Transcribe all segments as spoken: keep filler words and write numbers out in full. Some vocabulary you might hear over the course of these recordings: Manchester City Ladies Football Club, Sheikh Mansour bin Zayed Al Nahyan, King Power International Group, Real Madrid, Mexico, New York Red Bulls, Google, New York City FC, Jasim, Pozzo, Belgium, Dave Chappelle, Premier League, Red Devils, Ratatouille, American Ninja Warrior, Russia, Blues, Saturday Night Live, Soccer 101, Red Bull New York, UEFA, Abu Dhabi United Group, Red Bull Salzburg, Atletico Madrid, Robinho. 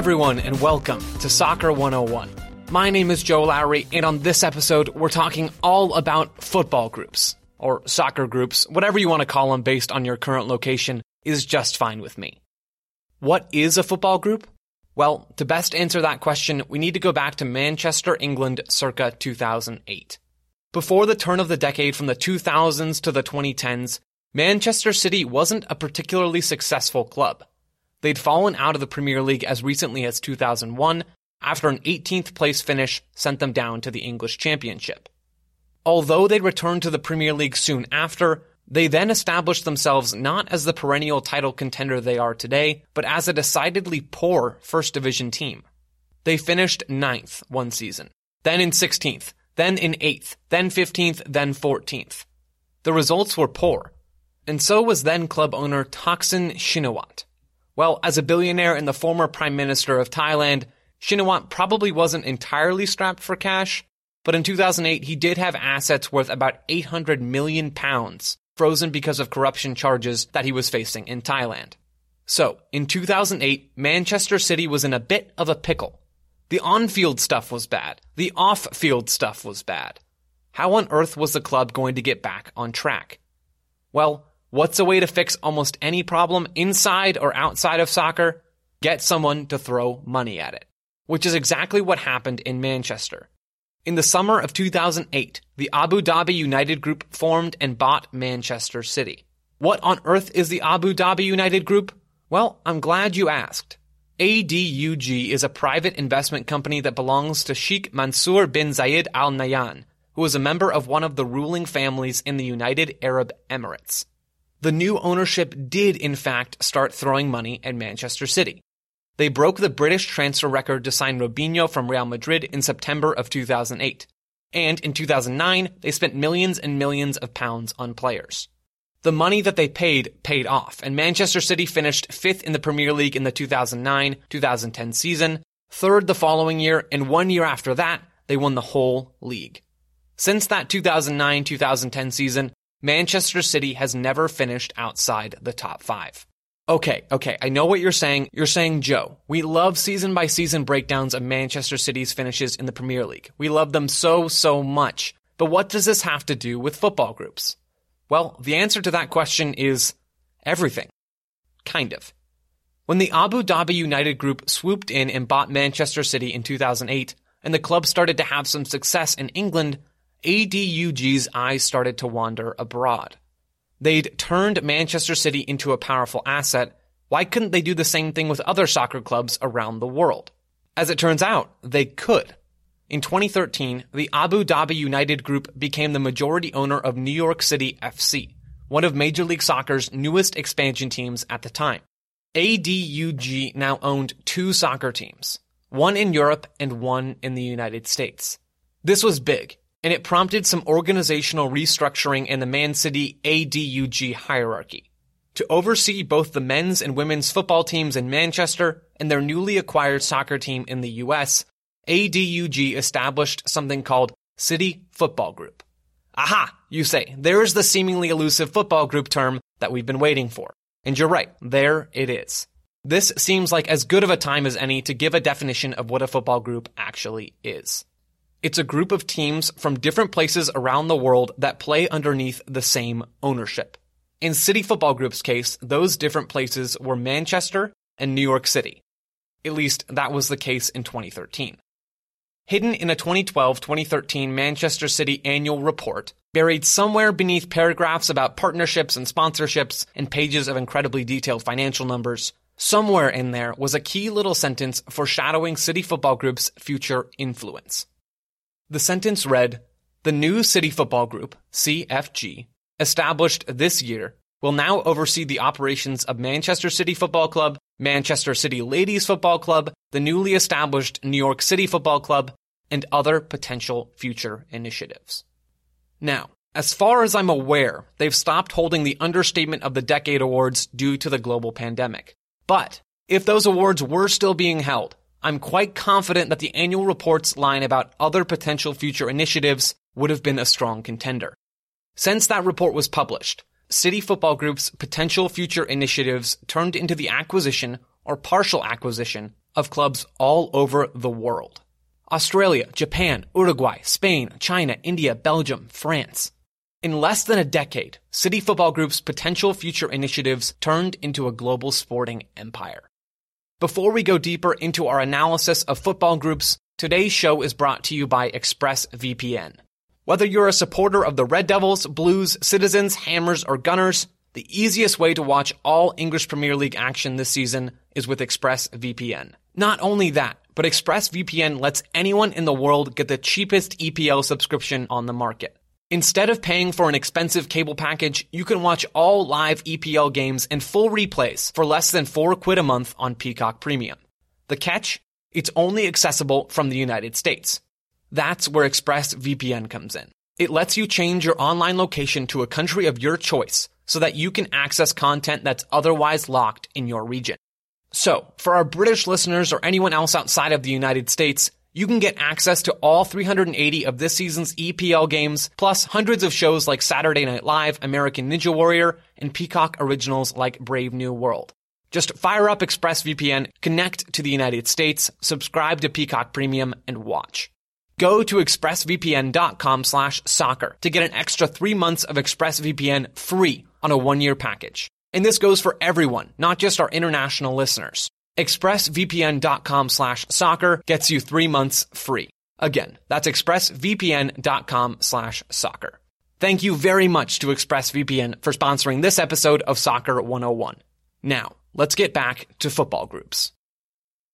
everyone, and welcome to Soccer one oh one. My name is Joe Lowry, and on this episode, we're talking all about football groups, or soccer groups, whatever you want to call them based on your current location, is just fine with me. What is a football group? Well, to best answer that question, we need to go back to Manchester, England, circa two thousand eight. Before the turn of the decade from the two thousands to the twenty tens, Manchester City wasn't a particularly successful club. They'd fallen out of the Premier League as recently as two thousand one, after an eighteenth place finish sent them down to the English Championship. Although they'd returned to the Premier League soon after, they then established themselves not as the perennial title contender they are today, but as a decidedly poor First Division team. They finished ninth one season, then in sixteenth, then in eighth, then fifteenth, then fourteenth. The results were poor, and so was then club owner Taksin Shinawatra. Well, as a billionaire and the former Prime Minister of Thailand, Shinawatra probably wasn't entirely strapped for cash, but in two thousand eight he did have assets worth about eight hundred million pounds, frozen because of corruption charges that he was facing in Thailand. So, in two thousand eight, Manchester City was in a bit of a pickle. The on-field stuff was bad. The off-field stuff was bad. How on earth was the club going to get back on track? Well, what's a way to fix almost any problem inside or outside of soccer? Get someone to throw money at it. Which is exactly what happened in Manchester. In the summer of two thousand eight, the Abu Dhabi United Group formed and bought Manchester City. What on earth is the Abu Dhabi United Group? Well, I'm glad you asked. A D U G is a private investment company that belongs to Sheikh Mansour bin Zayed Al Nahyan, who is a member of one of the ruling families in the United Arab Emirates. The new ownership did, in fact, start throwing money at Manchester City. They broke the British transfer record to sign Robinho from Real Madrid in September of two thousand eight. And in two thousand nine, they spent millions and millions of pounds on players. The money that they paid paid off, and Manchester City finished fifth in the Premier League in the two thousand nine two thousand ten season, third the following year, and one year after that, they won the whole league. Since that two thousand nine two thousand ten season, Manchester City has never finished outside the top five. Okay, okay, I know what you're saying. You're saying, Joe, we love season-by-season breakdowns of Manchester City's finishes in the Premier League. We love them so, so much. But what does this have to do with football groups? Well, the answer to that question is everything. Kind of. When the Abu Dhabi United Group swooped in and bought Manchester City in two thousand eight, and the club started to have some success in England, A D U G's eyes started to wander abroad. They'd turned Manchester City into a powerful asset. Why couldn't they do the same thing with other soccer clubs around the world? As it turns out, they could. In twenty thirteen, the Abu Dhabi United Group became the majority owner of New York City F C, one of Major League Soccer's newest expansion teams at the time. A D U G now owned two soccer teams, one in Europe and one in the United States. This was big, and it prompted some organizational restructuring in the Man City A D U G hierarchy. To oversee both the men's and women's football teams in Manchester and their newly acquired soccer team in the U S, A D U G established something called City Football Group. Aha, you say, there's the seemingly elusive football group term that we've been waiting for. And you're right, there it is. This seems like as good of a time as any to give a definition of what a football group actually is. It's a group of teams from different places around the world that play underneath the same ownership. In City Football Group's case, those different places were Manchester and New York City. At least, that was the case in twenty thirteen. Hidden in a twenty twelve twenty thirteen Manchester City annual report, buried somewhere beneath paragraphs about partnerships and sponsorships and pages of incredibly detailed financial numbers, somewhere in there was a key little sentence foreshadowing City Football Group's future influence. The sentence read, "The new City Football Group, C F G, established this year, will now oversee the operations of Manchester City Football Club, Manchester City Ladies Football Club, the newly established New York City Football Club, and other potential future initiatives." Now, as far as I'm aware, they've stopped holding the Understatement of the Decade awards due to the global pandemic. But if those awards were still being held, I'm quite confident that the annual report's line about other potential future initiatives would have been a strong contender. Since that report was published, City Football Group's potential future initiatives turned into the acquisition, or partial acquisition, of clubs all over the world. Australia, Japan, Uruguay, Spain, China, India, Belgium, France. In less than a decade, City Football Group's potential future initiatives turned into a global sporting empire. Before we go deeper into our analysis of football groups, today's show is brought to you by ExpressVPN. Whether you're a supporter of the Red Devils, Blues, Citizens, Hammers, or Gunners, the easiest way to watch all English Premier League action this season is with ExpressVPN. Not only that, but ExpressVPN lets anyone in the world get the cheapest E P L subscription on the market. Instead of paying for an expensive cable package, you can watch all live E P L games and full replays for less than four quid a month on Peacock Premium. The catch? It's only accessible from the United States. That's where ExpressVPN comes in. It lets you change your online location to a country of your choice so that you can access content that's otherwise locked in your region. So, for our British listeners or anyone else outside of the United States, you can get access to all three hundred eighty of this season's E P L games, plus hundreds of shows like Saturday Night Live, American Ninja Warrior, and Peacock originals like Brave New World. Just fire up ExpressVPN, connect to the United States, subscribe to Peacock Premium, and watch. Go to expressvpn.com slash soccer to get an extra three months of ExpressVPN free on a one-year package. And this goes for everyone, not just our international listeners. expressvpn.com slash soccer gets you three months free. Again, that's expressvpn.com slash soccer. Thank you very much to ExpressVPN for sponsoring this episode of Soccer one oh one. Now, let's get back to football groups.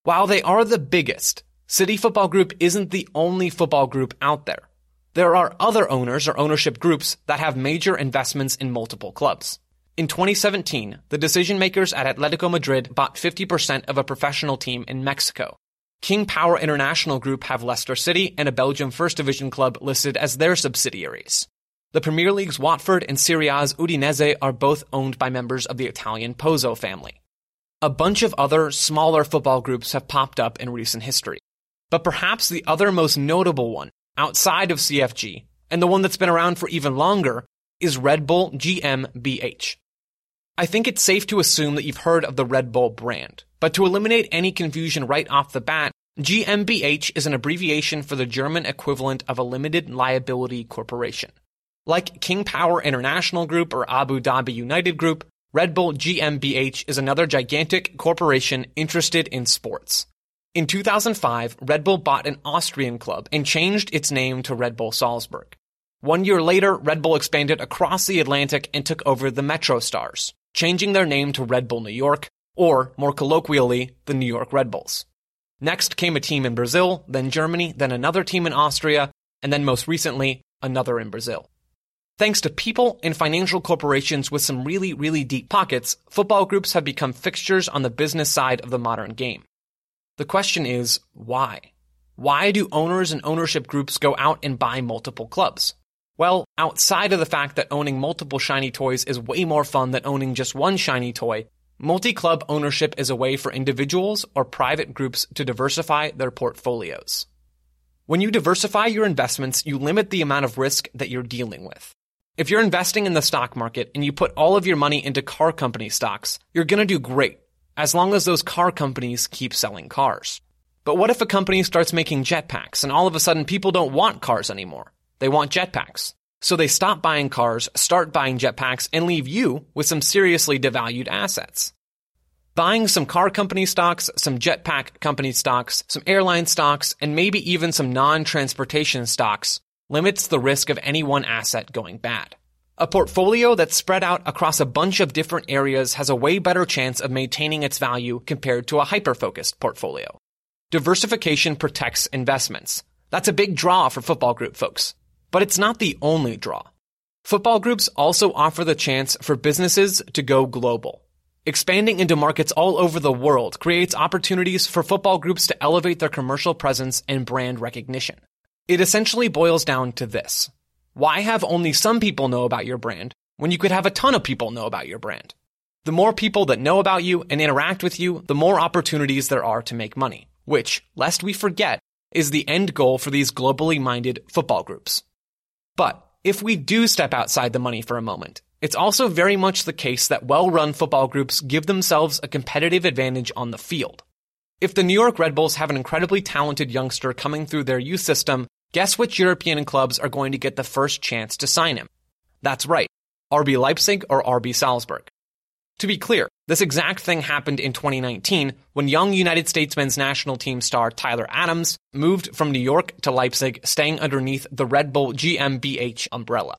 While they are the biggest, City Football Group isn't the only football group out there. There are other owners or ownership groups that have major investments in multiple clubs. In twenty seventeen, the decision-makers at Atletico Madrid bought fifty percent of a professional team in Mexico. King Power International Group have Leicester City and a Belgium First Division club listed as their subsidiaries. The Premier League's Watford and Serie A's Udinese are both owned by members of the Italian Pozzo family. A bunch of other, smaller football groups have popped up in recent history. But perhaps the other most notable one, outside of C F G, and the one that's been around for even longer, is Red Bull G m b H. I think it's safe to assume that you've heard of the Red Bull brand, but to eliminate any confusion right off the bat, G m b H is an abbreviation for the German equivalent of a limited liability corporation. Like King Power International Group or Abu Dhabi United Group, Red Bull G m b H is another gigantic corporation interested in sports. In two thousand five, Red Bull bought an Austrian club and changed its name to Red Bull Salzburg. One year later, Red Bull expanded across the Atlantic and took over the Metro Stars, changing their name to Red Bull New York, or more colloquially, the New York Red Bulls. Next came a team in Brazil, then Germany, then another team in Austria, and then most recently, another in Brazil. Thanks to people and financial corporations with some really, really deep pockets, football groups have become fixtures on the business side of the modern game. The question is, why? Why do owners and ownership groups go out and buy multiple clubs? Well, outside of the fact that owning multiple shiny toys is way more fun than owning just one shiny toy, multi-club ownership is a way for individuals or private groups to diversify their portfolios. When you diversify your investments, you limit the amount of risk that you're dealing with. If you're investing in the stock market and you put all of your money into car company stocks, you're going to do great, as long as those car companies keep selling cars. But what if a company starts making jetpacks and all of a sudden people don't want cars anymore? They want jetpacks. So they stop buying cars, start buying jetpacks, and leave you with some seriously devalued assets. Buying some car company stocks, some jetpack company stocks, some airline stocks, and maybe even some non-transportation stocks limits the risk of any one asset going bad. A portfolio that's spread out across a bunch of different areas has a way better chance of maintaining its value compared to a hyper-focused portfolio. Diversification protects investments. That's a big draw for football group folks. But it's not the only draw. Football groups also offer the chance for businesses to go global. Expanding into markets all over the world creates opportunities for football groups to elevate their commercial presence and brand recognition. It essentially boils down to this. Why have only some people know about your brand when you could have a ton of people know about your brand? The more people that know about you and interact with you, the more opportunities there are to make money, which, lest we forget, is the end goal for these globally minded football groups. But if we do step outside the money for a moment, it's also very much the case that well-run football groups give themselves a competitive advantage on the field. If the New York Red Bulls have an incredibly talented youngster coming through their youth system, guess which European clubs are going to get the first chance to sign him? That's right, R B Leipzig or R B Salzburg. To be clear, this exact thing happened in twenty nineteen when young United States men's national team star Tyler Adams moved from New York to Leipzig, staying underneath the Red Bull G m b H umbrella.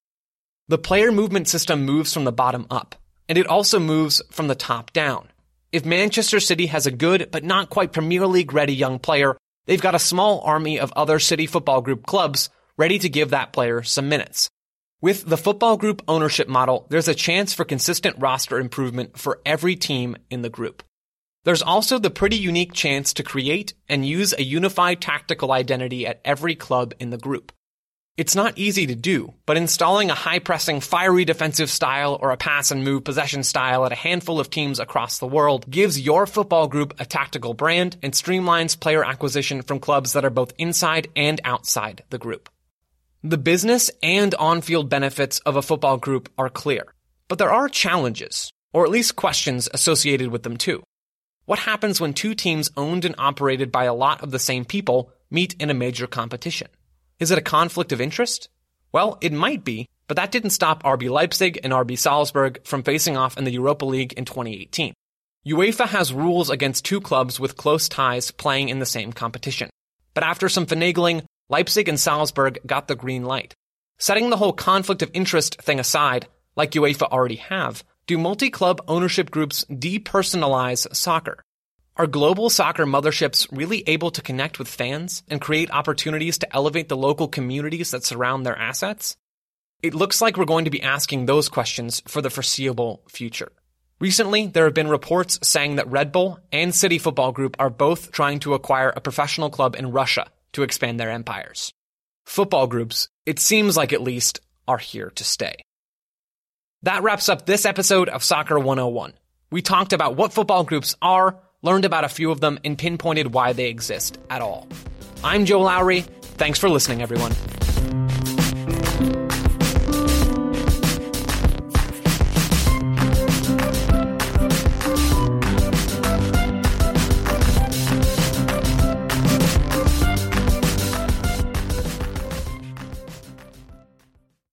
The player movement system moves from the bottom up, and it also moves from the top down. If Manchester City has a good but not quite Premier League-ready young player, they've got a small army of other City Football Group clubs ready to give that player some minutes. With the football group ownership model, there's a chance for consistent roster improvement for every team in the group. There's also the pretty unique chance to create and use a unified tactical identity at every club in the group. It's not easy to do, but installing a high-pressing, fiery defensive style or a pass-and-move possession style at a handful of teams across the world gives your football group a tactical brand and streamlines player acquisition from clubs that are both inside and outside the group. The business and on-field benefits of a football group are clear, but there are challenges, or at least questions associated with them too. What happens when two teams owned and operated by a lot of the same people meet in a major competition? Is it a conflict of interest? Well, it might be, but that didn't stop R B Leipzig and R B Salzburg from facing off in the Europa League in twenty eighteen. UEFA has rules against two clubs with close ties playing in the same competition, but after some finagling, Leipzig and Salzburg got the green light. Setting the whole conflict of interest thing aside, like UEFA already have, do multi-club ownership groups depersonalize soccer? Are global soccer motherships really able to connect with fans and create opportunities to elevate the local communities that surround their assets? It looks like we're going to be asking those questions for the foreseeable future. Recently, there have been reports saying that Red Bull and City Football Group are both trying to acquire a professional club in Russia to expand their empires. Football groups, it seems like at least, are here to stay. That wraps up this episode of Soccer one oh one. We talked about what football groups are, learned about a few of them, and pinpointed why they exist at all. I'm Joe Lowry. Thanks for listening, everyone.